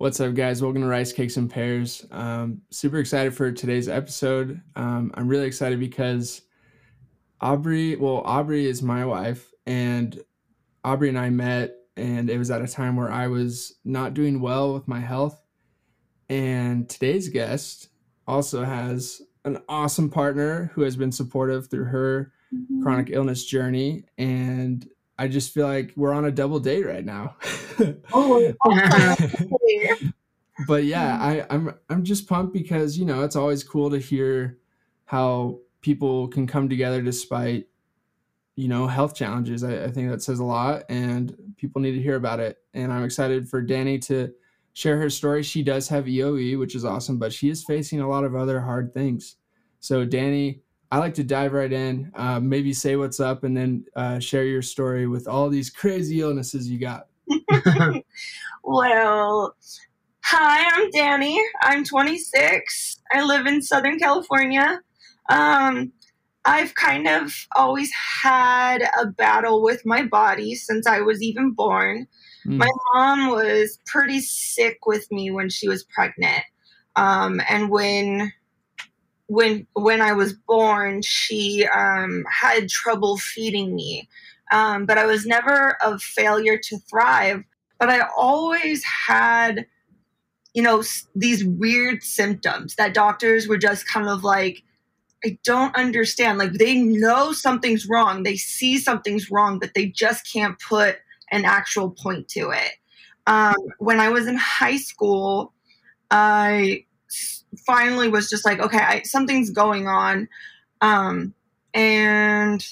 What's up, guys? Welcome to Rice Cakes and Pears. Super excited for today's episode. I'm really excited because Aubrey is my wife, and Aubrey and I met, and it was at a time where I was not doing well with my health. And today's guest also has an awesome partner who has been supportive through her chronic illness journey, and I just feel like we're on a double date right now. But yeah, I'm just pumped because, you know, it's always cool to hear how people can come together despite, you know, health challenges. I think that says a lot, and people need to hear about it. And I'm excited for Danny to share her story. She does have EOE, which is awesome, but she is facing a lot of other hard things. So Danny, I like to dive right in, maybe say what's up, and then share your story with all these crazy illnesses you got. Well, hi, I'm Danny. I'm 26. I live in Southern California. I've kind of always had a battle with my body since I was even born. My mom was pretty sick with me when she was pregnant, and when I was born, she had trouble feeding me, but I was never a failure to thrive. But I always had, you know, these weird symptoms that doctors were just kind of like, I don't understand. Like, they know something's wrong. They see something's wrong, but they just can't put an actual point to it. When I was in high school, I finally was just like, okay, something's going on. And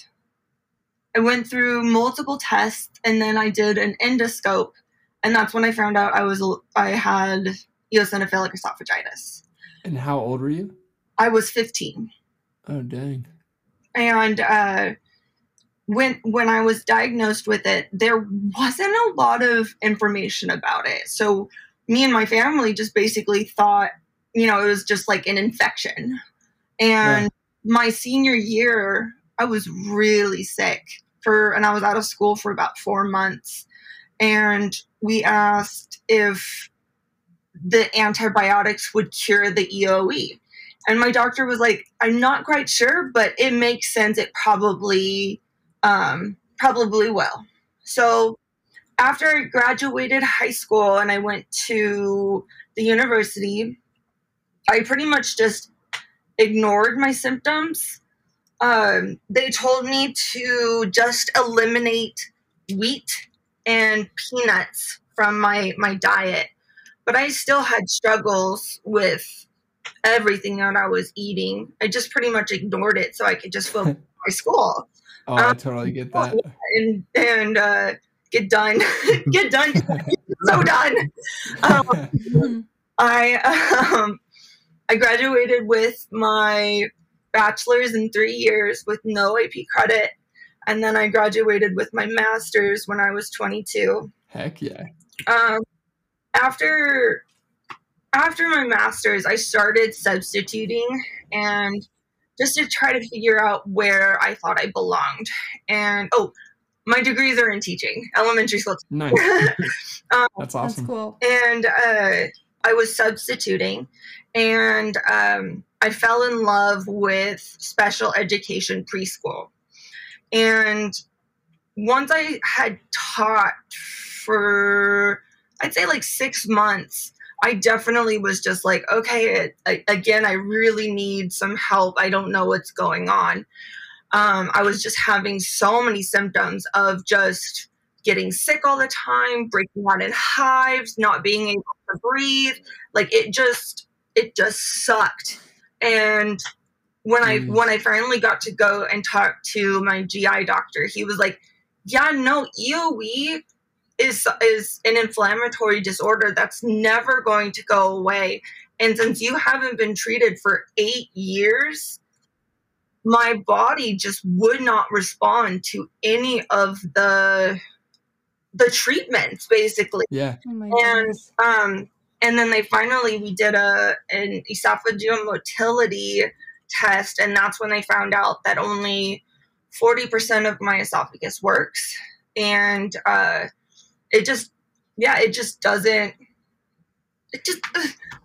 I went through multiple tests, and then I did an endoscope. And that's when I found out I had eosinophilic esophagitis. And how old were you? I was 15. Oh, dang. And when I was diagnosed with it, there wasn't a lot of information about it. So me and my family just basically thought, you know, it was just like an infection. And my senior year, I was really sick and I was out of school for about 4 months. And we asked if the antibiotics would cure the EOE. And my doctor was like, I'm not quite sure, but it makes sense. It probably will. So after I graduated high school and I went to the university, I pretty much just ignored my symptoms. They told me to just eliminate wheat and peanuts from my diet. But I still had struggles with everything that I was eating. I just pretty much ignored it so I could just focus on my school. Oh, I totally get that. And get done. Get done. So done. I graduated with my bachelor's in 3 years with no AP credit. And then I graduated with my master's when I was 22. Heck yeah. After my master's, I started substituting and just to try to figure out where I thought I belonged. And my degrees are in teaching, elementary school. Nice. That's awesome. That's cool. And I was substituting, and I fell in love with special education preschool. And once I had taught for, I'd say, like 6 months, I definitely was just like, okay, I really need some help. I don't know what's going on. I was just having so many symptoms of just getting sick all the time, breaking out in hives, not being able to breathe. Like, it just sucked. And when I finally got to go and talk to my GI doctor, he was like, yeah, no, EOE is an inflammatory disorder that's never going to go away. And since you haven't been treated for 8 years, my body just would not respond to any of the treatments, basically. Yeah. Oh my goodness. And then we did an esophageal motility test, and that's when they found out that only 40% of my esophagus works, and it just doesn't it just,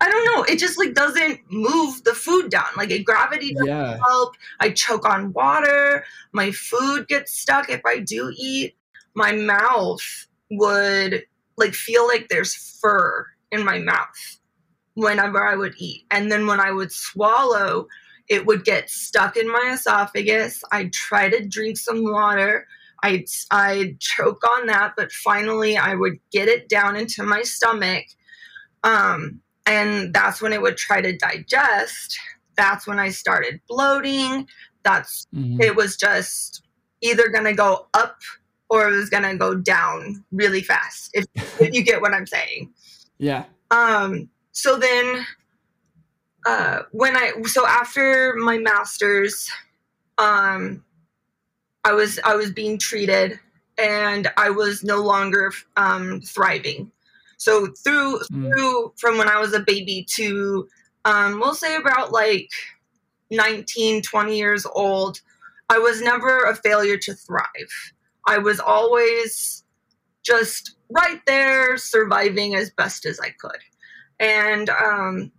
I don't know. It just like doesn't move the food down. Like a gravity doesn't help. I choke on water. My food gets stuck. If I do eat, my mouth would like feel like there's fur in my mouth whenever I would eat. And then when I would swallow, it would get stuck in my esophagus. I'd try to drink some water. I'd choke on that, but finally I would get it down into my stomach. And that's when it would try to digest. That's when I started bloating. That's it was just either going to go up or it was going to go down really fast. If you get what I'm saying. Yeah. So then, so after my master's, I was being treated and I was no longer thriving. So through from when I was a baby to, we'll say about like 19, 20 years old, I was never a failure to thrive. I was always just right there surviving as best as I could. And,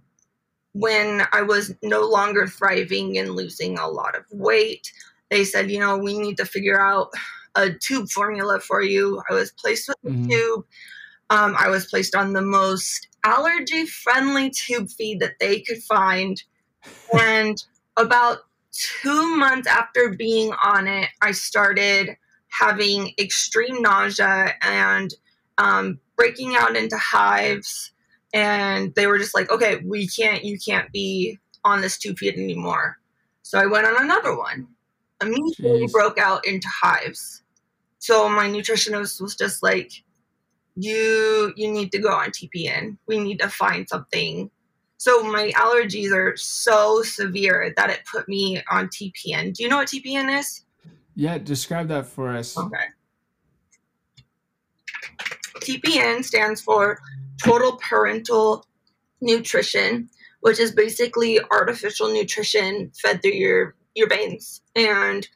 when I was no longer thriving and losing a lot of weight, they said, you know, we need to figure out a tube formula for you. I was placed with the tube. I was placed on the most allergy-friendly tube feed that they could find. And about 2 months after being on it, I started having extreme nausea and breaking out into hives. And they were just like, okay, you can't be on this tube feed anymore. So I went on another one. Immediately broke out into hives. So my nutritionist was just like, you need to go on TPN. We need to find something. So my allergies are so severe that it put me on TPN. Do you know what TPN is? Yeah, describe that for us. Okay. TPN stands for total parenteral nutrition, which is basically artificial nutrition fed through your veins. And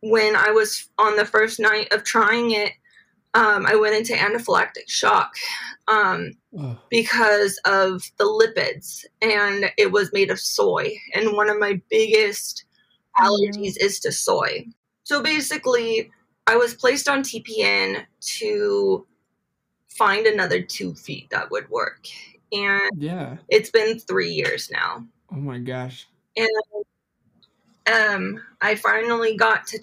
when I was on the first night of trying it, I went into anaphylactic shock because of the lipids, and it was made of soy. And one of my biggest allergies is to soy. So basically, I was placed on TPN to find another tube feed that would work. And it's been 3 years now. Oh my gosh. And I finally got a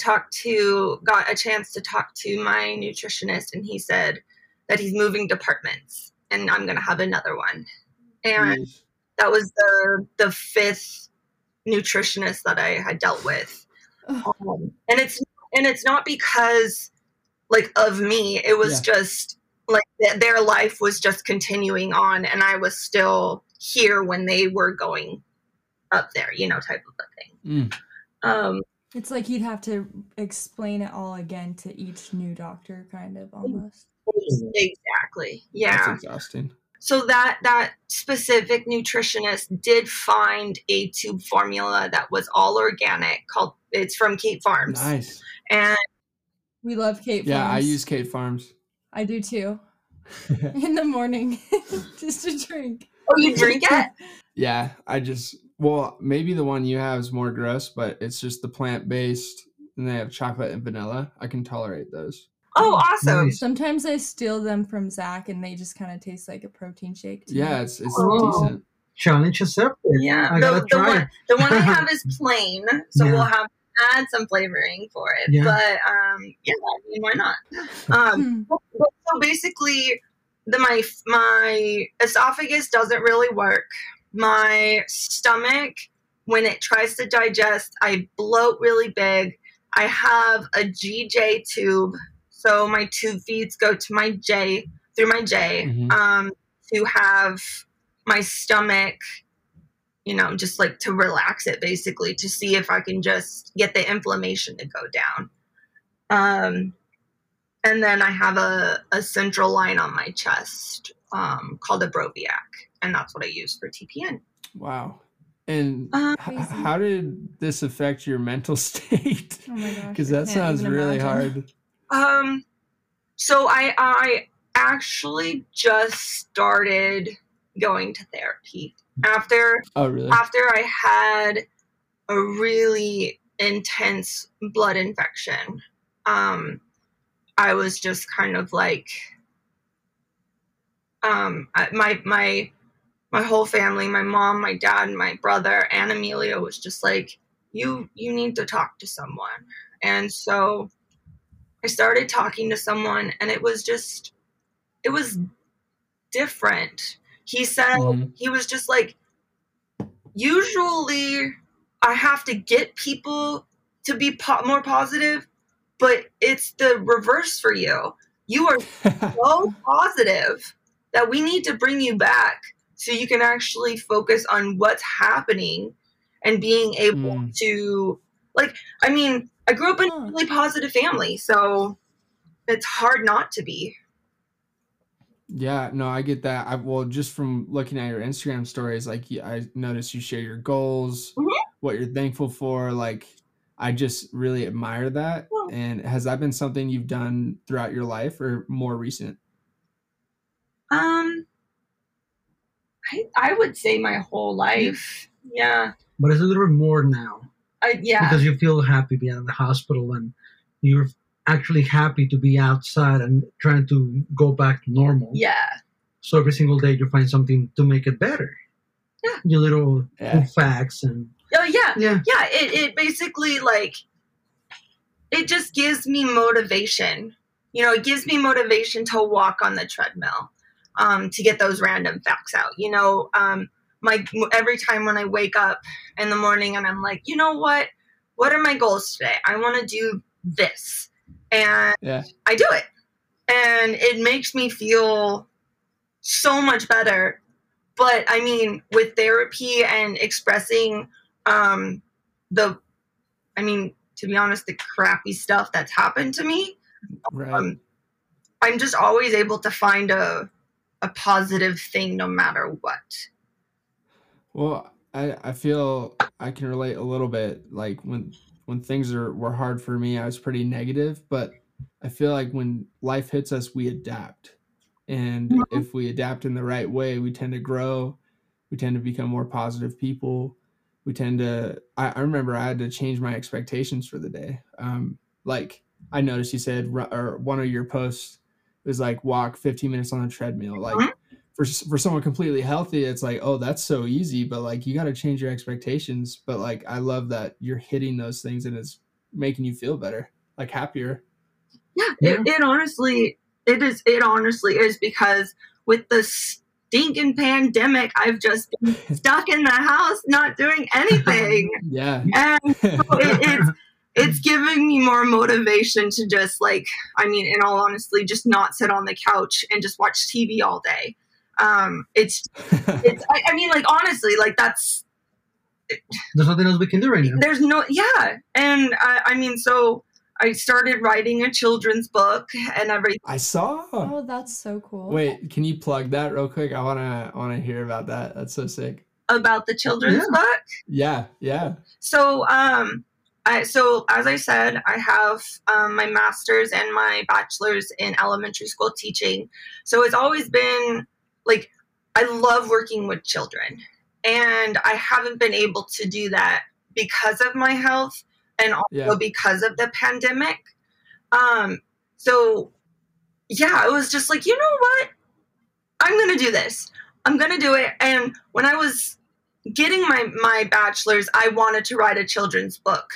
chance to talk to my nutritionist, and he said that he's moving departments and I'm going to have another one. And that was the fifth nutritionist that I had dealt with. And it's not because like of me, it was just like their life was just continuing on. And I was still here when they were going up there, you know, type of a thing. It's like you'd have to explain it all again to each new doctor, kind of, almost. Exactly. Yeah. That's exhausting. So that specific nutritionist did find a tube formula that was all organic. It's from Kate Farms. Nice. And we love Kate Farms. Yeah, I use Kate Farms. I do too. In the morning, just to drink. Oh, you drink it? Yeah, well, maybe the one you have is more gross, but it's just the plant-based, and they have chocolate and vanilla. I can tolerate those. Oh, awesome. Nice. Sometimes I steal them from Zach, and they just kind of taste like a protein shake to me. It's decent. Challenge yourself. Yeah. The one I have is plain, so we'll have to add some flavoring for it. Yeah. But, I mean, why not? So basically, my esophagus doesn't really work. My stomach, when it tries to digest, I bloat really big. I have a GJ tube, so my tube feeds go to my J through my J to have my stomach, you know, just like to relax it, basically, to see if I can just get the inflammation to go down. And then I have a central line on my chest called a Broviac. And that's what I use for TPN. Wow. And how did this affect your mental state? Oh my gosh. Because that sounds really hard. So I actually just started going to therapy after after I had a really intense blood infection. I was just kind of like, my whole family, my mom, my dad, my brother, and Emilio was just like, you need to talk to someone. And so I started talking to someone, and it was just, it was different. He said, he was just like, usually I have to get people to be more positive, but it's the reverse for you. You are so positive that we need to bring you back so you can actually focus on what's happening and being able to, like, I mean, I grew up in a really positive family, so it's hard not to be. Yeah, no, I get that. Well, just from looking at your Instagram stories, like, I noticed you share your goals, what you're thankful for. Like, I just really admire that. Yeah. And has that been something you've done throughout your life, or more recent? I would say my whole life. Yeah. But it's a little bit more now. Yeah. Because you feel happy being in the hospital, and you're actually happy to be outside and trying to go back to normal. Yeah. So every single day you find something to make it better. Yeah. Your little facts and. Oh yeah. Yeah. Yeah. It basically, like, it just gives me motivation. You know, it gives me motivation to walk on the treadmill, to get those random facts out. You know, every time when I wake up in the morning and I'm like, you know what are my goals today? I want to do this. And I do it. And it makes me feel so much better. But I mean, with therapy and expressing to be honest, the crappy stuff that's happened to me, I'm just always able to find a positive thing no matter what. Well, I feel I can relate a little bit. Like when things were hard for me, I was pretty negative, but I feel like when life hits us, we adapt. And if we adapt in the right way, we tend to grow. We tend to become more positive people. We tend to, I remember I had to change my expectations for the day. Like I noticed you said, or one of your posts was like, walk 15 minutes on a treadmill. Like, for someone completely healthy, it's like, oh, that's so easy, but like, you got to change your expectations. But like, I love that you're hitting those things and it's making you feel better, like happier. Yeah, it honestly is because with the stinking pandemic, I've just been stuck in the house, not doing anything. Yeah. And so it's giving me more motivation to just, like, I mean, in all honesty, just not sit on the couch and just watch TV all day. There's nothing else we can do right now. There's no, yeah. And so I started writing a children's book and everything. I saw. Oh, that's so cool. Wait, can you plug that real quick? I want to hear about that. That's so sick. About the children's book? Yeah. Yeah. So, so as I said, I have my master's and my bachelor's in elementary school teaching. So it's always been like, I love working with children, and I haven't been able to do that because of my health and also because of the pandemic. I was just like, you know what? I'm going to do this. I'm going to do it. And when I was getting my bachelor's, I wanted to write a children's book.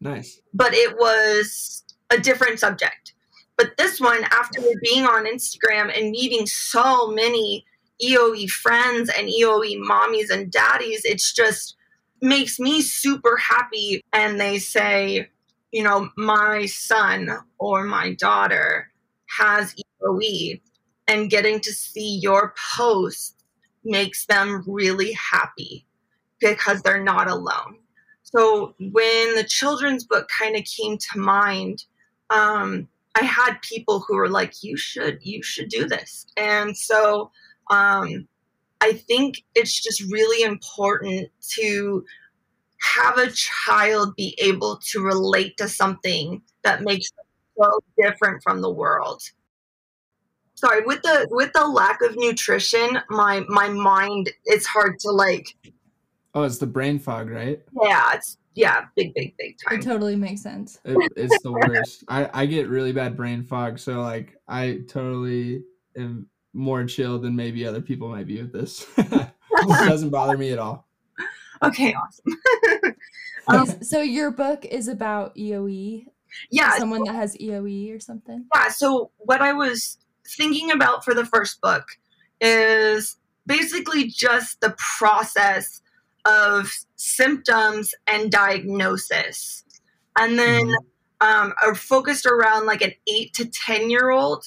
Nice. But it was a different subject. But this one, after being on Instagram and meeting so many EOE friends and EOE mommies and daddies, it's just makes me super happy. And they say, you know, my son or my daughter has EOE, and getting to see your post makes them really happy because they're not alone. So when the children's book kind of came to mind, I had people who were like, you should do this. And so, I think it's just really important to have a child be able to relate to something that makes them so different from the world. sorry, with the lack of nutrition, my mind, it's hard to like. Oh, it's the brain fog, right? Yeah, big time. It totally makes sense. It's the worst. I get really bad brain fog, so like I totally am more chill than maybe other people might be with this. It doesn't bother me at all. Okay, awesome. So your book is about EOE? Yeah. Someone that has EOE or something? Yeah, so what I was thinking about for the first book is basically just the process of symptoms and diagnosis. And then I focused around like an 8 to 10-year-old.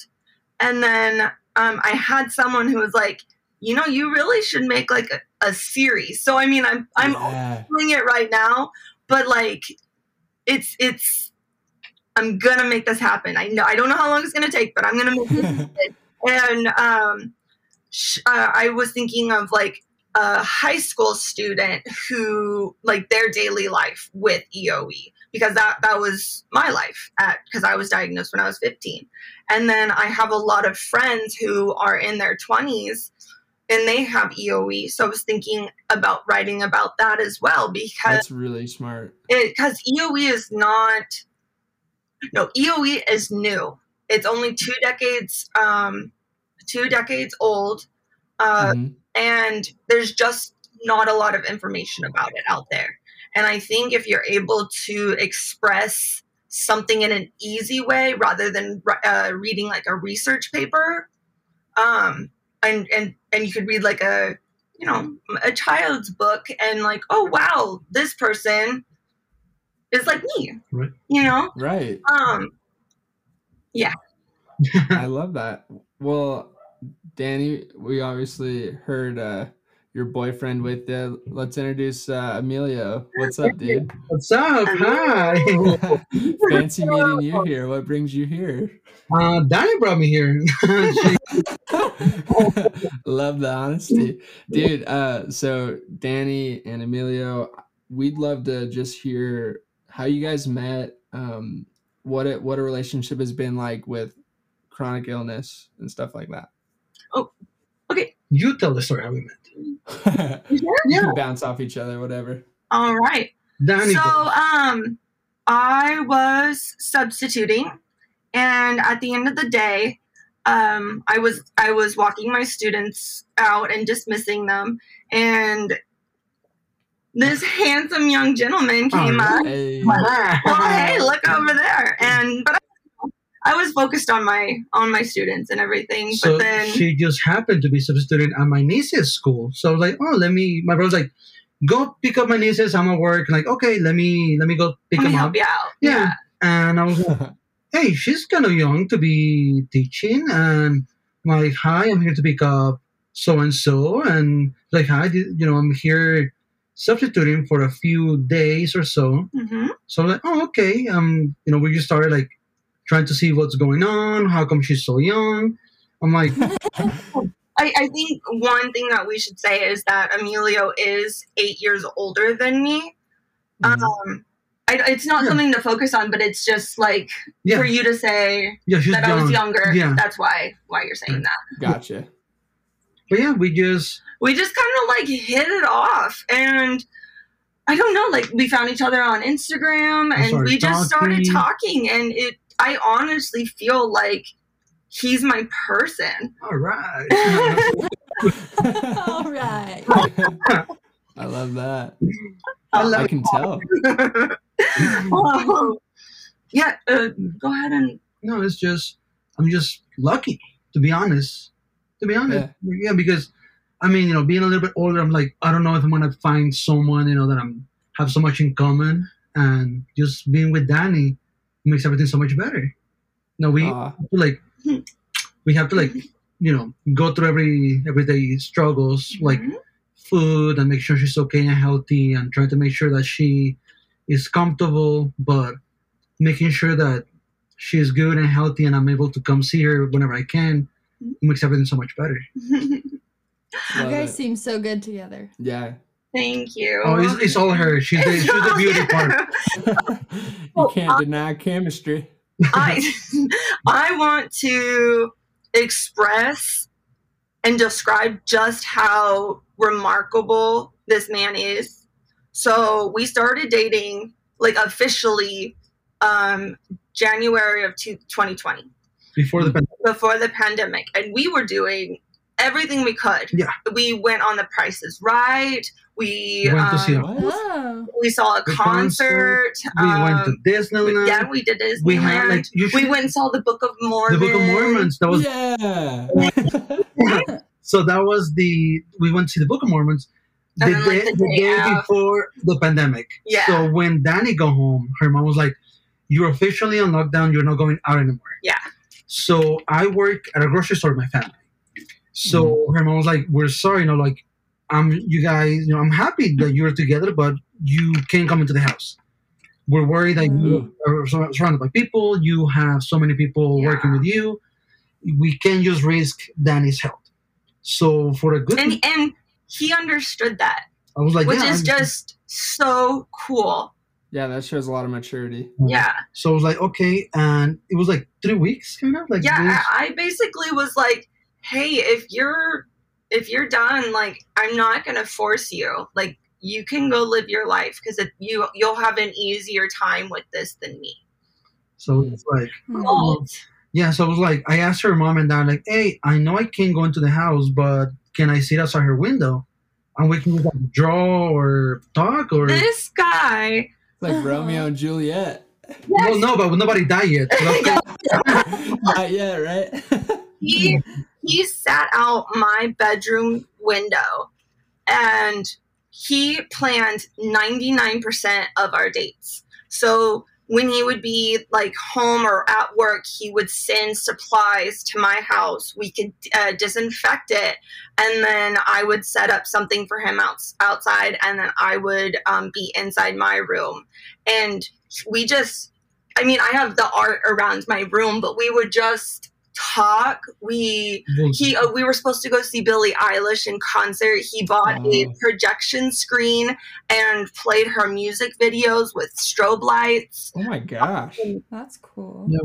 And then I had someone who was like, you know, you really should make like a series. So I mean, I'm doing it right now, but like I'm gonna make this happen. I don't know how long it's gonna take, but I'm gonna make this happen. And I was thinking of like a high school student who like their daily life with EOE, because that was my life because I was diagnosed when I was 15. And then I have a lot of friends who are in their 20s and they have EOE. So I was thinking about writing about that as well, because that's really smart. Because EOE is new. It's only 2 decades old. And there's just not a lot of information about it out there. And I think if you're able to express something in an easy way rather than reading like a research paper, and you could read like a child's book and like, oh wow, this person is like me, right? You know, right? Yeah. I love that. Well, Danny, we obviously heard your boyfriend with you. Let's introduce Emilio. What's up, dude? What's up? Hi. Fancy meeting you here. What brings you here? Danny brought me here. Love the honesty. Dude, so Danny and Emilio, we'd love to just hear how you guys met, what a relationship has been like with chronic illness and stuff like that. Oh, okay. You tell the story how we met. Yeah. We bounce off each other, whatever. All right. Danny, so I was substituting, and at the end of the day, I was walking my students out and dismissing them, and this handsome young gentleman came up. Hey. Like, oh, hey, look over there, but I was focused on my students and everything. So but then she just happened to be substituting at my niece's school. So I was like, oh, my brother's like, go pick up my nieces. I'm at work. And like, okay, let me go pick them up. Help you out. Yeah. And I was like, hey, she's kind of young to be teaching. And I'm like, hi, I'm here to pick up so-and-so. And like, hi, I'm here substituting for a few days or so. Mm-hmm. So I'm like, oh, okay. We just started like, trying to see what's going on. How come she's so young? I'm like, I think one thing that we should say is that Emilio is 8 years older than me. Mm-hmm. It's not something to focus on, but it's just like for you to say that young. I was younger. Yeah. That's why you're saying that. Gotcha. But yeah, we just kind of like hit it off, and I don't know, like we found each other on Instagram, and we just started talking, and I honestly feel like he's my person. All right. All right. I love that. I can tell. Yeah. Go ahead and. No, it's just, I'm just lucky, to be honest. Yeah, because I mean, being a little bit older, I'm like, I don't know if I'm going to find someone, that have so much in common, and just being with Danny makes everything so much better. No, we have to go through everyday struggles, like food, and make sure she's okay and healthy, and try to make sure that she is comfortable, but making sure that she's good and healthy, and I'm able to come see her whenever I can. It makes everything so much better. You guys seem so good together. Yeah. Thank you. Oh, it's all her. She's the beauty part. You can't deny chemistry. I want to express and describe just how remarkable this man is. So we started dating, like, officially January of 2020. Before the pandemic. And we were doing everything we could. Yeah. We went on The Price is Right. We went to see a we saw a concert. We went to Disneyland. Yeah, we did Disneyland. We went and saw the Book of Mormons. The Book of Mormons. That was So that was we went to see the Book of Mormons the day before the pandemic. Yeah. So when Danny got home, her mom was like, "You're officially on lockdown. You're not going out anymore." Yeah. So I work at a grocery store with my family. So her mom was like, "We're sorry, you guys, I'm happy that you're together, but you can't come into the house. We're worried that you are surrounded by people. You have so many people working with you. We can't just risk Danny's health." So for a good and he understood that. I was like, which is just so cool. Yeah, that shows a lot of maturity. Yeah. So I was like, okay, and it was like 3 weeks, kind of like. Yeah, I basically was like, "Hey, if you're done, like, I'm not gonna force you. Like, you can go live your life because you'll have an easier time with this than me." So it's like, yeah. So I was like, I asked her mom and dad, like, "Hey, I know I can't go into the house, but can I sit outside her window, and we can like, draw or talk or?" This guy. Like Romeo and Juliet. Yes. Well, no, but nobody died yet. Not yet, right? He sat out my bedroom window, and he planned 99% of our dates. So when he would be like home or at work, he would send supplies to my house. We could disinfect it, and then I would set up something for him outside, and then I would be inside my room. And we just, I mean, I have the art around my room, but we would just talk. We were supposed to go see Billie Eilish in concert. He bought a projection screen and played her music videos with strobe lights. Oh my gosh, that's cool. Yeah,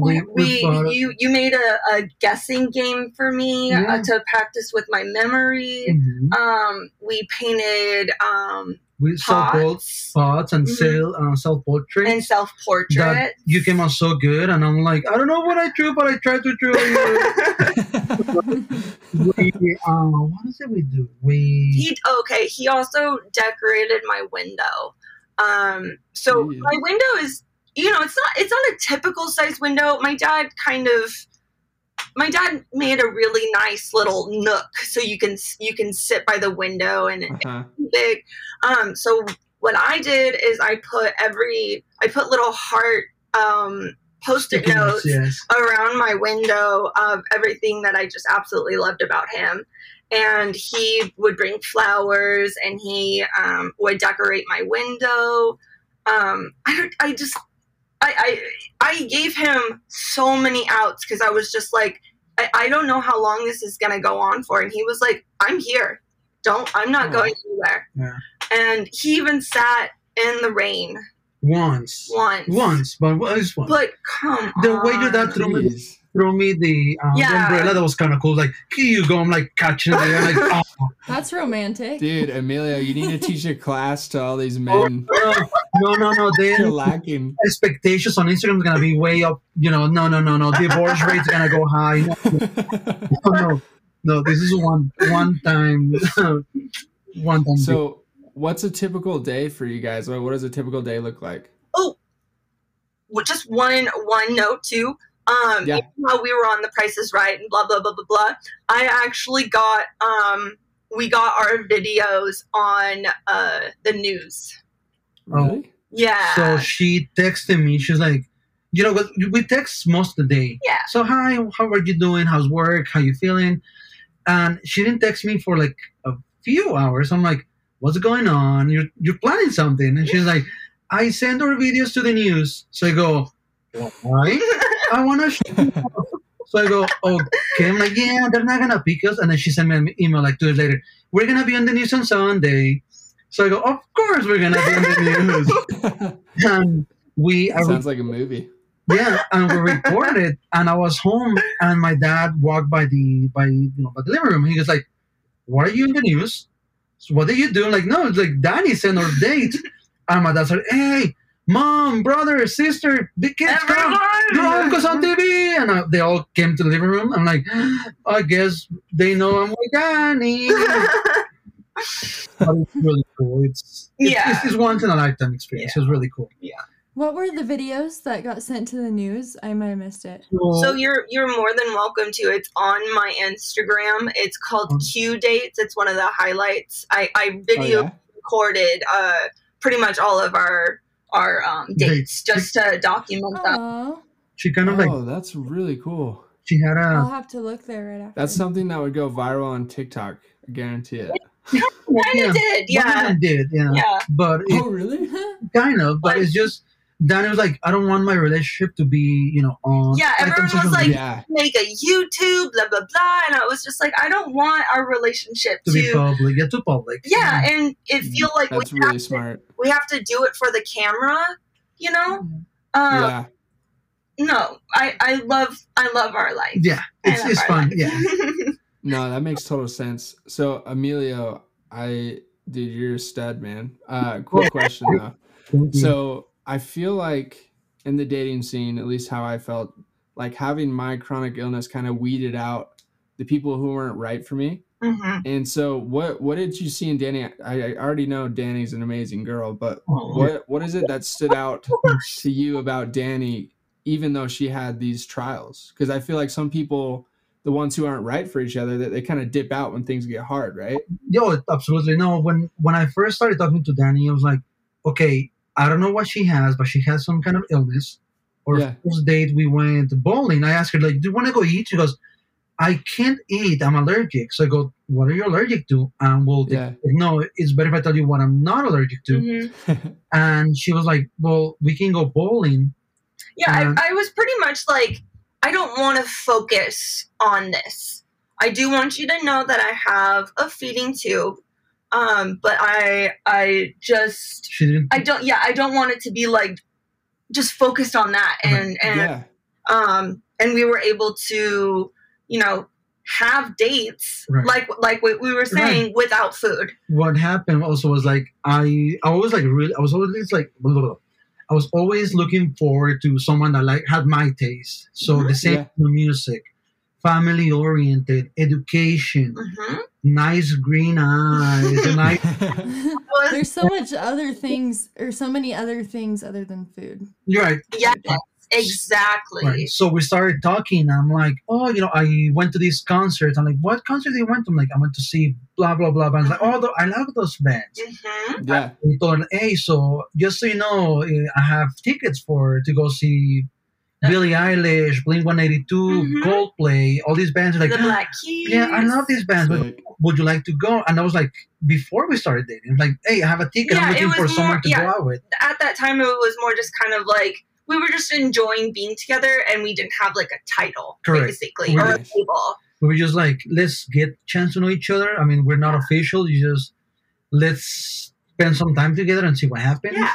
you made a guessing game for me to practice with my memory. Mm-hmm. We painted. We saw both pots and self-portraits. That you came out so good, and I'm like, I don't know what I drew, but I tried to draw you. What did we do? He also decorated my window. My window is, it's not a typical size window. My dad made a really nice little nook so you can sit by the window and it's big. So what I did is I put little heart post-it notes around my window of everything that I just absolutely loved about him. And he would bring flowers, and he would decorate my window. I gave him so many outs because I was just like, I don't know how long this is going to go on for. And he was like, "I'm here. I'm not going anywhere." Yeah. And he even sat in the rain. Once. But once. But come on. The way that threw me the umbrella, that was kind of cool. Like, here you go. I'm like catching it. I'm like, oh. That's romantic. Dude, Emilio, you need to teach a class to all these men. No. They're lacking. Expectations on Instagram is going to be way up. No. Divorce rate's going to go high. No, this is one time. So what's a typical day for you guys? What does a typical day look like? Oh, just one note too. While we were on The Price is Right and blah, blah, blah, blah, blah, I actually got, we got our videos on the news. Really? Yeah. So she texted me. She's like, we text most of the day. Yeah. So hi, how are you doing? How's work? How you feeling? And she didn't text me for like a few hours. I'm like, what's going on? You're planning something. And she's like, I send our videos to the news. So I go, why? I want to show you. So I go, okay. I'm like, yeah, they're not going to pick us. And then she sent me an email like 2 days later. We're going to be on the news on Sunday. So I go, of course we're going to be on the news. Sounds like a movie. Yeah, and we recorded it, and I was home, and my dad walked by the living room, and he was like, "What are you in the news? So what did you do?" I'm like, "No, it's like Danny sent our date," and my dad said, "Hey, mom, brother, sister, the kids come, your uncle's on TV," and they all came to the living room. I'm like, "I guess they know I'm with Danny." But it's really cool. It's once in a lifetime experience. Yeah. It's really cool. Yeah. What were the videos that got sent to the news? I might have missed it. So you're more than welcome to. It's on my Instagram. It's called Q Dates. It's one of the highlights. I recorded pretty much all of our dates just to document that. She kind of that's really cool. She had I'll have to look there right after. That's something that would go viral on TikTok. I guarantee it. Kind of did. But really? Kind of, but it's just. Danny was like, "I don't want my relationship to be, on." Yeah, everyone was like, "Make a YouTube, blah blah blah," and I was just like, "I don't want our relationship to be public. Get too public." Yeah, and it feels like we have to do it for the camera, No, I love our life. Yeah, it's fun. Life. Yeah. No, that makes total sense. So, Emilio, you're a stud, man. Cool question though. So. I feel like in the dating scene, at least how I felt, like having my chronic illness kind of weeded out the people who weren't right for me. Mm-hmm. And so what did you see in Danny? I already know Danny's an amazing girl, but what is it that stood out to you about Danny, even though she had these trials? Because I feel like some people, the ones who aren't right for each other, that they kind of dip out when things get hard, right? Yeah, absolutely. No, when I first started talking to Danny, I was like, okay, I don't know what she has, but she has some kind of illness. First date, we went bowling. I asked her, like, "Do you want to go eat?" She goes, "I can't eat. I'm allergic." So I go, "What are you allergic to?" And no, it's better if I tell you what I'm not allergic to. Mm-hmm. And she was like, "Well, we can go bowling." Yeah, I was pretty much like, I don't want to focus on this. I do want you to know that I have a feeding tube. But I don't want it to be like just focused on that. And we were able to, have dates like we were saying without food. What happened also was like, I was always looking forward to someone that had my taste. So the same music, family oriented, education, nice green eyes. There's so many other things other than food. You're right. Yeah, exactly. Right. So we started talking. I'm like, I went to this concert. I'm like, what concert did you went to? I'm like, I went to see blah, blah, blah. And I was like, I love those bands. Mm-hmm. Yeah. We told, hey, so just so you know, I have tickets to go see Billie Eilish, Blink-182, Coldplay, all these bands. Like, the Black Keys. Yeah, I love these bands. But would you like to go? And I was like, before we started dating, I'm like, hey, I have a ticket. I'm looking for someone to go out with. At that time, it was more just kind of like, we were just enjoying being together, and we didn't have like a title, basically, or a label. We were just like, let's get a chance to know each other. I mean, we're not official. You just, let's spend some time together and see what happens. Yeah.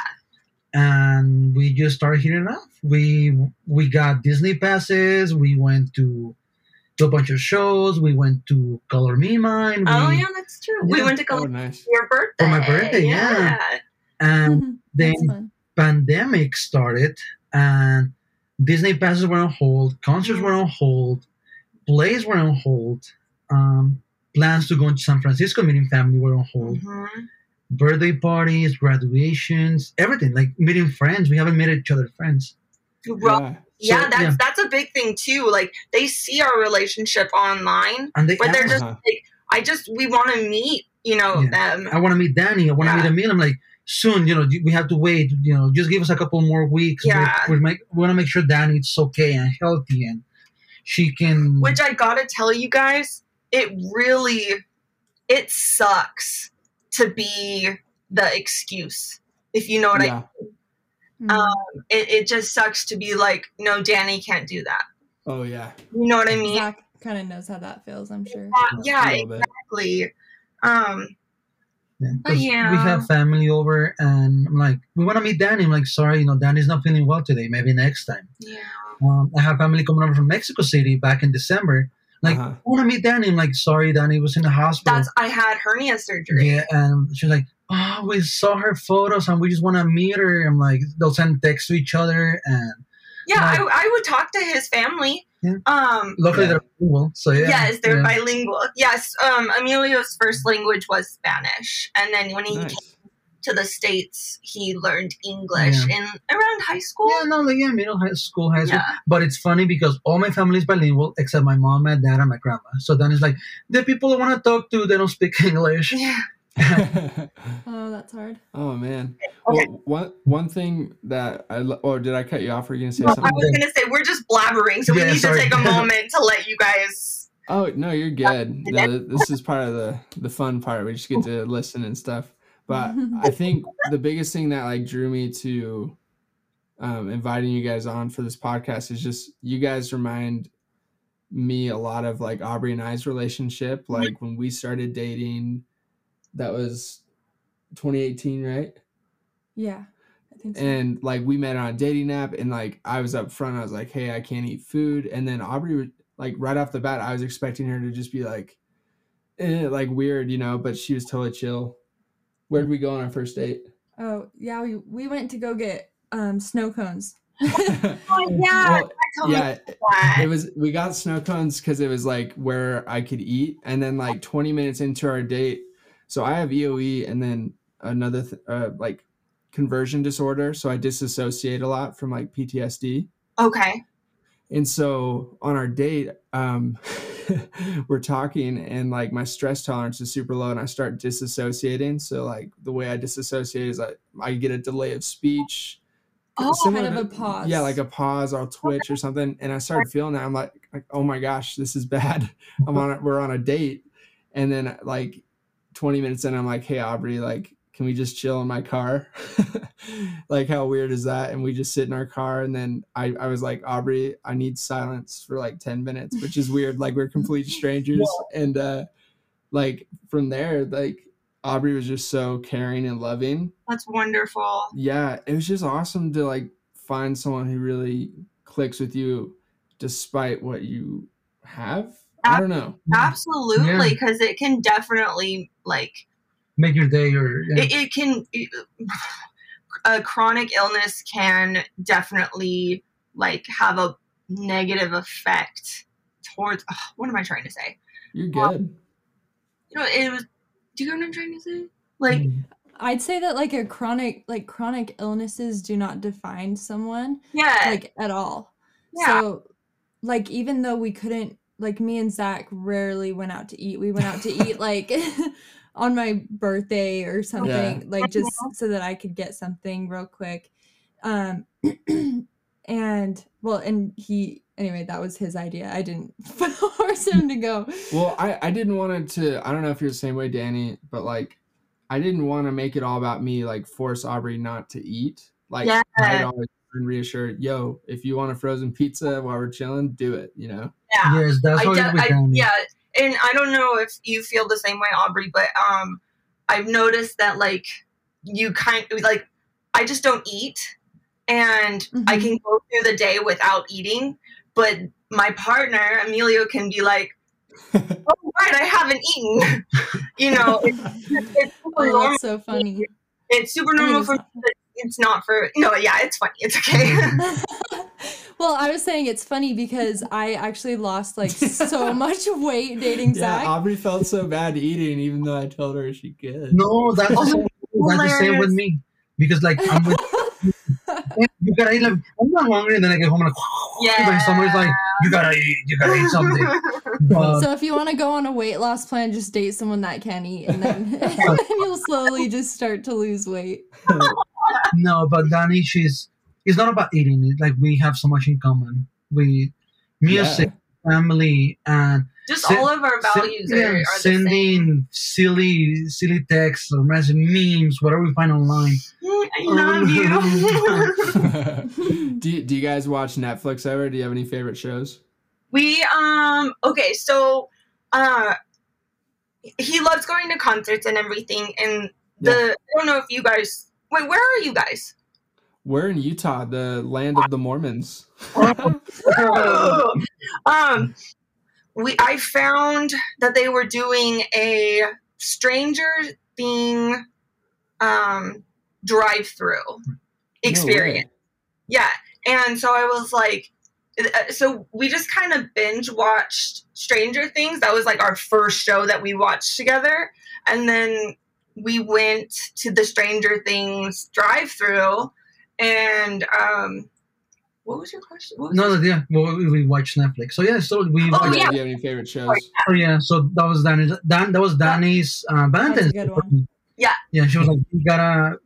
And we just started hitting it off. We got Disney passes. We went to a bunch of shows. We went to Color Me Mine. That's true. We went to Color Me Mine for your birthday. For my birthday, yeah. And then pandemic started, and Disney passes were on hold. Concerts were on hold. Plays were on hold. Plans to go to San Francisco meeting family were on hold. Mm-hmm. Birthday parties, graduations, everything, like meeting friends. We haven't met each other friends. Right. Yeah, so, that's a big thing too. Like they see our relationship online, but they're just like, we want to meet, them. I want to meet Danny. I want to meet Amelia. I'm like, soon, we have to wait, just give us a couple more weeks. Yeah. We want to make sure Danny's okay and healthy and she can. Which I got to tell you guys, it sucks to be the excuse, if you know what I mean. It just sucks to be like, no, Danny can't do that. Oh, yeah. You know what I mean? Zach kind of knows how that feels, I'm sure. Yeah, exactly. Yeah. We have family over, and I'm like, we want to meet Danny. I'm like, sorry, Danny's not feeling well today. Maybe next time. Yeah. I have family coming over from Mexico City back in December. Like, I want to meet Danny. I'm like, sorry, Danny was in the hospital. I had hernia surgery. Yeah, and she's like, oh, we saw her photos, and we just want to meet her. I'm like, they'll send texts to each other, and yeah, I would talk to his family. Yeah. Luckily, they're bilingual, so yeah. Yes, they're bilingual. Yes, Emilio's first language was Spanish, and then when he came to the States, he learned English in around high school. Yeah, middle high school. Yeah. But it's funny because all my family is bilingual except my mom, my dad, and my grandma. So then it's like, the people I want to talk to, they don't speak English. Yeah. Oh, that's hard. Oh man. Okay. Well, one thing that did I cut you off? Or were you gonna say something? I was gonna say we're just blabbering, so we need to take a moment to let you guys. Oh no, you're good. This is part of the fun part. We just get to listen and stuff. But I think the biggest thing that drew me to inviting you guys on for this podcast is just you guys remind me a lot of Aubrey and I's relationship. Like when we started dating. That was 2018, right? Yeah, I think so. And we met on a dating app, and I was up front. I was like, "Hey, I can't eat food." And then Aubrey would, right off the bat, I was expecting her to just be weird, But she was totally chill. Where did we go on our first date? Oh yeah, we went to go get snow cones. It was. We got snow cones because it was where I could eat, and then 20 minutes into our date. So I have EOE and then another conversion disorder. So I disassociate a lot from PTSD. Okay. And so on our date, we're talking and my stress tolerance is super low and I start disassociating. So the way I disassociate is I get a delay of speech. Oh, kind of a pause. Yeah, a pause. I'll twitch or something. And I started feeling that. I'm like, oh my gosh, this is bad. We're on a date. And then 20 minutes in, I'm like, hey, Aubrey, can we just chill in my car? How weird is that? And we just sit in our car. And then I was like, Aubrey, I need silence for 10 minutes, which is weird. We're complete strangers. Yeah. And from there, Aubrey was just so caring and loving. That's wonderful. Yeah. It was just awesome to find someone who really clicks with you despite what you have. I don't know. Absolutely, because it can definitely make your day or a chronic illness can definitely have a negative effect towards. What am I trying to say? You're good. Do you know what I'm trying to say? I'd say that a chronic illnesses do not define someone. Yeah. At all. Yeah. So even though we couldn't. Me and Zach rarely went out to eat. We went out to eat, on my birthday or something, just so that I could get something real quick. Anyway, that was his idea. I didn't force him to go. Well, I didn't want to, I don't know if you're the same way, Danny, but, I didn't want to make it all about me, force Aubrey not to eat. I'd always been reassured, yo, if you want a frozen pizza while we're chilling, do it, Yeah. Yes, that's what and I don't know if you feel the same way, Aubrey, but I've noticed that you I just don't eat, and I can go through the day without eating, but my partner Emilio can be oh right, I haven't eaten. It's normal. That's so funny. It's super normal for me. It's not for it's funny. It's okay. Well, I was saying it's funny because I actually lost so much weight dating Zach. Yeah, Aubrey felt so bad eating, even though I told her she could. No, that's the same with me because I'm with you gotta eat. I'm not hungry, and then I get home and somebody's you gotta eat something. So if you want to go on a weight loss plan, just date someone that can eat, and then you'll slowly just start to lose weight. No, but Danny, it's not about eating. It's we have so much in common. We, music, family, and just all of our values are sending silly texts or memes, whatever we find online. I love you. Do you guys watch Netflix ever? Do you have any favorite shows? We okay, so he loves going to concerts and everything. And I don't know if you guys, wait, where are you guys? We're in Utah, the land of the Mormons. I found that they were doing a Stranger Things drive-through experience. No way. Yeah. And so I was like, so we just kind of binge watched Stranger Things. That was like our first show that we watched together. And then we went to the Stranger Things drive-through. And what was your question? We watched Netflix. So yeah, so we. Oh yeah. Do you have any favorite shows? Oh yeah, so that was Danny's. That was Danny's Valentine's. Yeah. Yeah, she was like,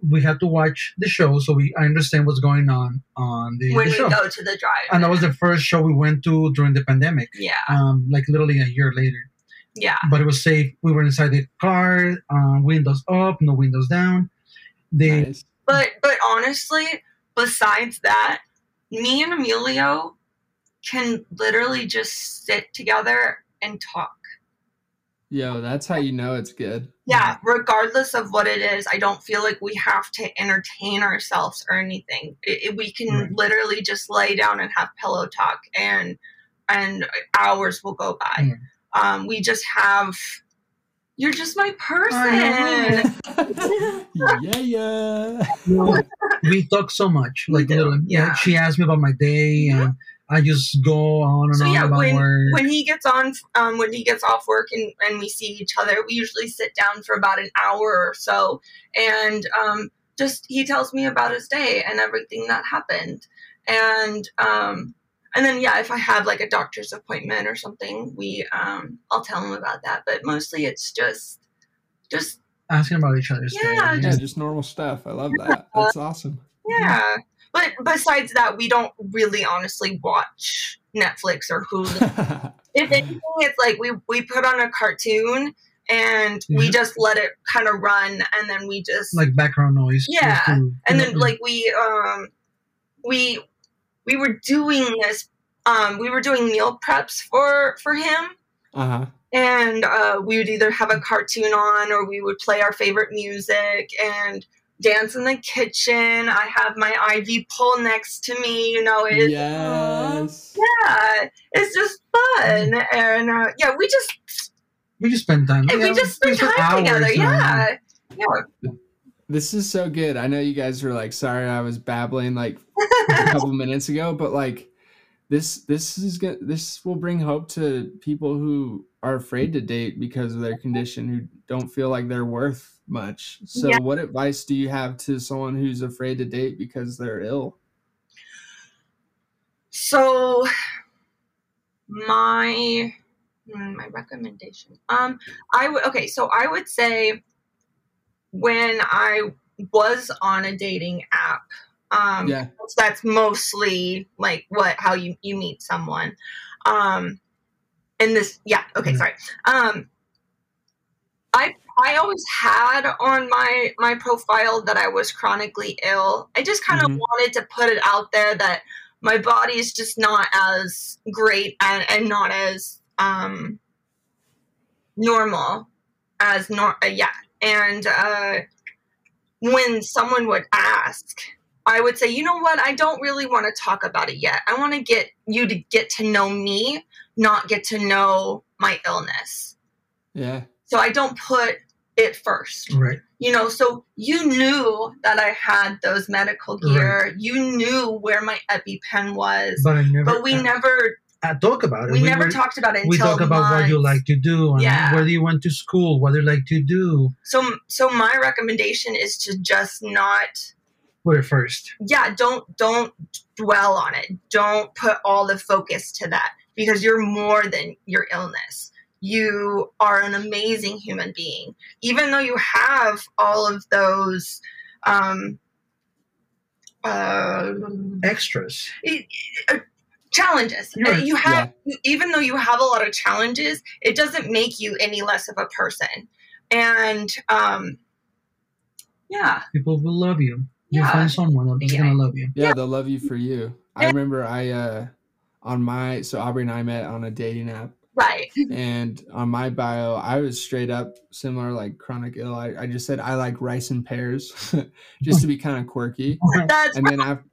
we had to watch the show so I understand what's going on the show. When we go to the drive. And that was the first show we went to during the pandemic. Yeah. Like literally a year later. Yeah. But it was safe. We were inside the car, windows up, no windows down. Nice. But honestly, besides that, me and Emilio can literally just sit together and talk. Yo, that's how you know it's good. Yeah, regardless of what it is, I don't feel like we have to entertain ourselves or anything. We can literally just lay down and have pillow talk, and hours will go by. We just have... You're just my person. We talk so much. Like literally, she asked me about my day, and I just go on and on about work. When he gets off work and we see each other, we usually sit down for about an hour or so, and he tells me about his day and everything that happened, and then, if I have like a doctor's appointment or something, I'll tell him about that. But mostly it's just asking about each other's day. Yeah, just normal stuff. I love that. That's awesome. Yeah. But besides that, we don't really honestly watch Netflix or Hulu. If anything, it's like we put on a cartoon and we just let it kind of run, and then we just... Like background noise. Yeah. And then like we were doing this. We were doing meal preps for him, and we would either have a cartoon on, or we would play our favorite music and dance in the kitchen. I have my IV pole next to me. You know, it's just fun, and we just spend time. And we just spend time together. Yeah. This is so good. I know you guys were like, sorry, I was babbling like a couple minutes ago, but like this will bring hope to people who are afraid to date because of their condition, who don't feel like they're worth much. So what advice do you have to someone who's afraid to date because they're ill? So my recommendation, I would say, when I was on a dating app, that's mostly like how you meet someone. I always had on my profile that I was chronically ill. I just kind of wanted to put it out there that my body is just not as great and not as normal as And when someone would ask, I would say, you know what? I don't really want to talk about it yet. I want to get you to get to know me, not get to know my illness. Yeah. So I don't put it first. Right. You know, so you knew that I had those medical gear. Right. You knew where my EpiPen was. We never talked about it. We talk about what you like to do, and whether you went to school, what you like to do. So my recommendation is to just not put it first. Yeah, don't dwell on it. Don't put all the focus to that, because you're more than your illness. You are an amazing human being, even though you have all of those extras. Challenges. Right. Even though you have a lot of challenges, it doesn't make you any less of a person. And people will love you. You'll find someone that's gonna love you. Yeah, they'll love you for you. I remember Aubrey and I met on a dating app, Right. And on my bio, I was straight up similar, like chronic ill. I just said I like rice and pears just to be kind of quirky. And then after,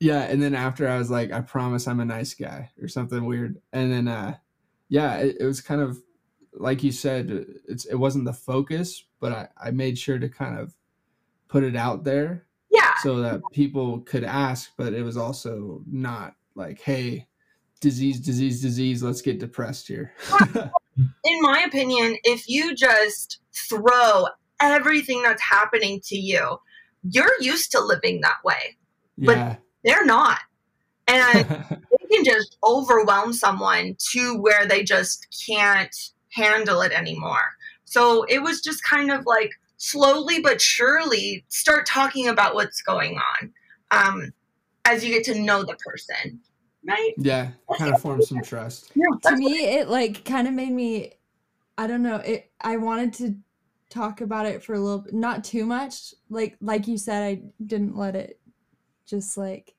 yeah. And then after I was like, I promise I'm a nice guy or something weird. And then, yeah, it was kind of like you said, it wasn't the focus, but I made sure to kind of put it out there. Yeah. So that people could ask, but it was also not like, hey, disease, let's get depressed here. In my opinion, if you just throw everything that's happening to you, you're used to living that way. Yeah. But they're not. And it can just overwhelm someone to where they just can't handle it anymore. So it was just kind of like slowly but surely start talking about what's going on as you get to know the person. Right? Yeah, kind of form some trust. Yeah, to me, it like kind of made me, I don't know, I wanted to talk about it for a little bit, not too much. Like you said, I didn't let it just like.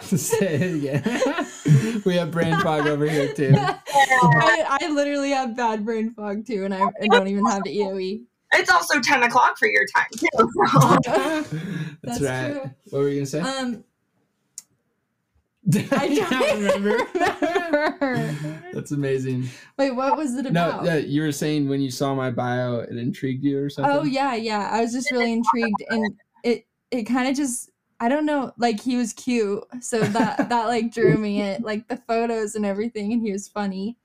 Say it again. We have brain fog over here too. I literally have bad brain fog too, and I don't even have the EOE. It's also 10 o'clock for your time too. So. That's right. True. What were you going to say? I don't remember. That's amazing. Wait, what was it about? No, you were saying when you saw my bio, it intrigued you or something? Oh, yeah. I was just really intrigued. And it kind of just, I don't know, like he was cute. So that like drew me in, like the photos and everything. And he was funny.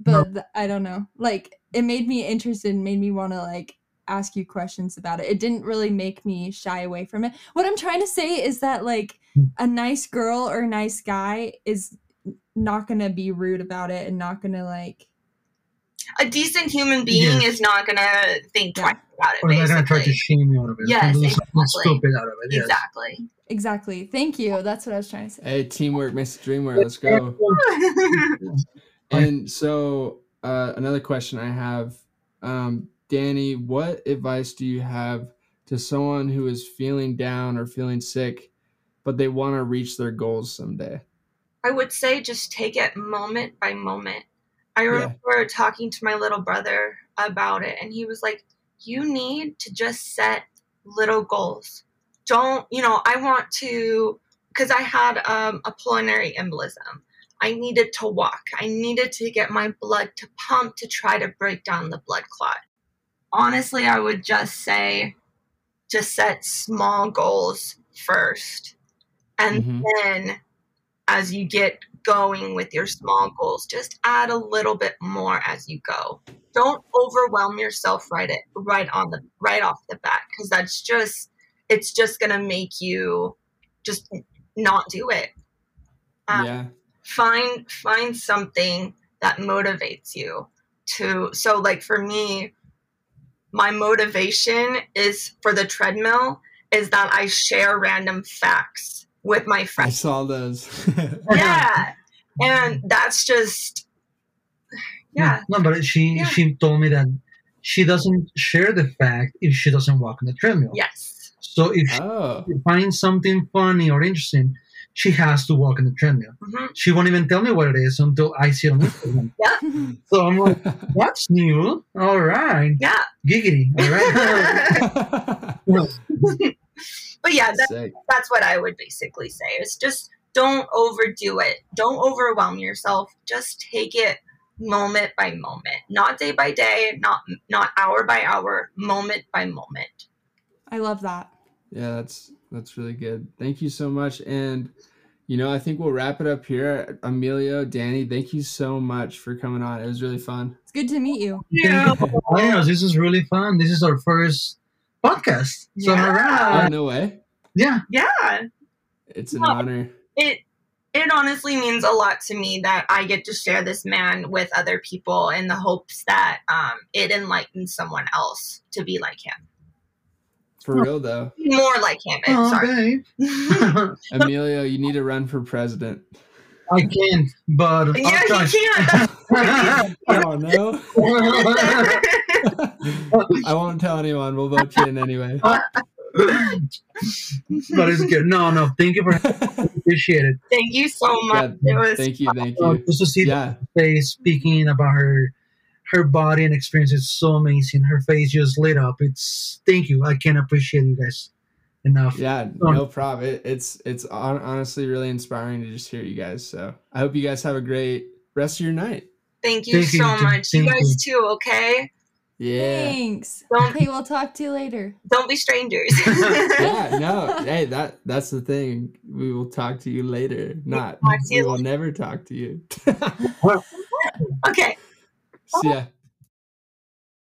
But I don't know. Like it made me interested and made me want to like ask you questions about it. It didn't really make me shy away from it. What I'm trying to say is that like a nice girl or a nice guy is not going to be rude about it and not going to like. A decent human being is not going to think twice about it. Or they're going to try to shame you out of it. Yes, exactly. Out of it. Yes. Exactly. Thank you. That's what I was trying to say. Hey, teamwork makes the dream work. Let's go. And so another question I have, Danny, what advice do you have to someone who is feeling down or feeling sick, but they want to reach their goals someday? I would say just take it moment by moment. I remember talking to my little brother about it, and he was like, you need to just set little goals. Don't, I want to, because I had a pulmonary embolism. I needed to walk. I needed to get my blood to pump to try to break down the blood clot. Honestly, I would just say, just set small goals first. And then as you get going with your small goals, just add a little bit more as you go. Don't overwhelm yourself right off the bat, because it's just going to make you just not do it. Find something that motivates you to. So like for me, my motivation is for the treadmill is that I share random facts with my friends. I saw those. Yeah. And that's just, No, but she told me that she doesn't share the fact if she doesn't walk on the treadmill. Yes. So if she finds something funny or interesting, she has to walk on the treadmill. She won't even tell me what it is until I see it on Instagram. So I'm like, what's new? All right. Yeah. Giggity. All right. But yeah, that's what I would basically say is just don't overdo it. Don't overwhelm yourself. Just take it moment by moment, not day by day, not hour by hour, moment by moment. I love that. Yeah, that's really good. Thank you so much. And, I think we'll wrap it up here. Emilio, Danny, thank you so much for coming on. It was really fun. It's good to meet you. Yeah. Wow, this is really fun. This is our first podcast. So no way. Yeah. Yeah. It's an honor. It honestly means a lot to me that I get to share this man with other people in the hopes that it enlightens someone else to be like him. For real, though. More like him. Sorry. Emilio, you need to run for president. I can't, but... Yeah, he can't. Oh, no. I won't tell anyone. We'll vote you in anyway. But it's good. No. Thank you for having appreciate it. Thank you so much. Yeah, it was thank you. Just to see the face speaking about her body and experience. It's so amazing. Her face just lit up. It's thank you. I can't appreciate you guys enough. Yeah, no problem. It's honestly really inspiring to just hear you guys. So I hope you guys have a great rest of your night. Thank you so much. You guys too. Okay. Yeah. Thanks. Okay, we'll talk to you later. Don't be strangers. Hey, that's the thing. We will talk to you later. We'll never talk to you. Okay. See ya.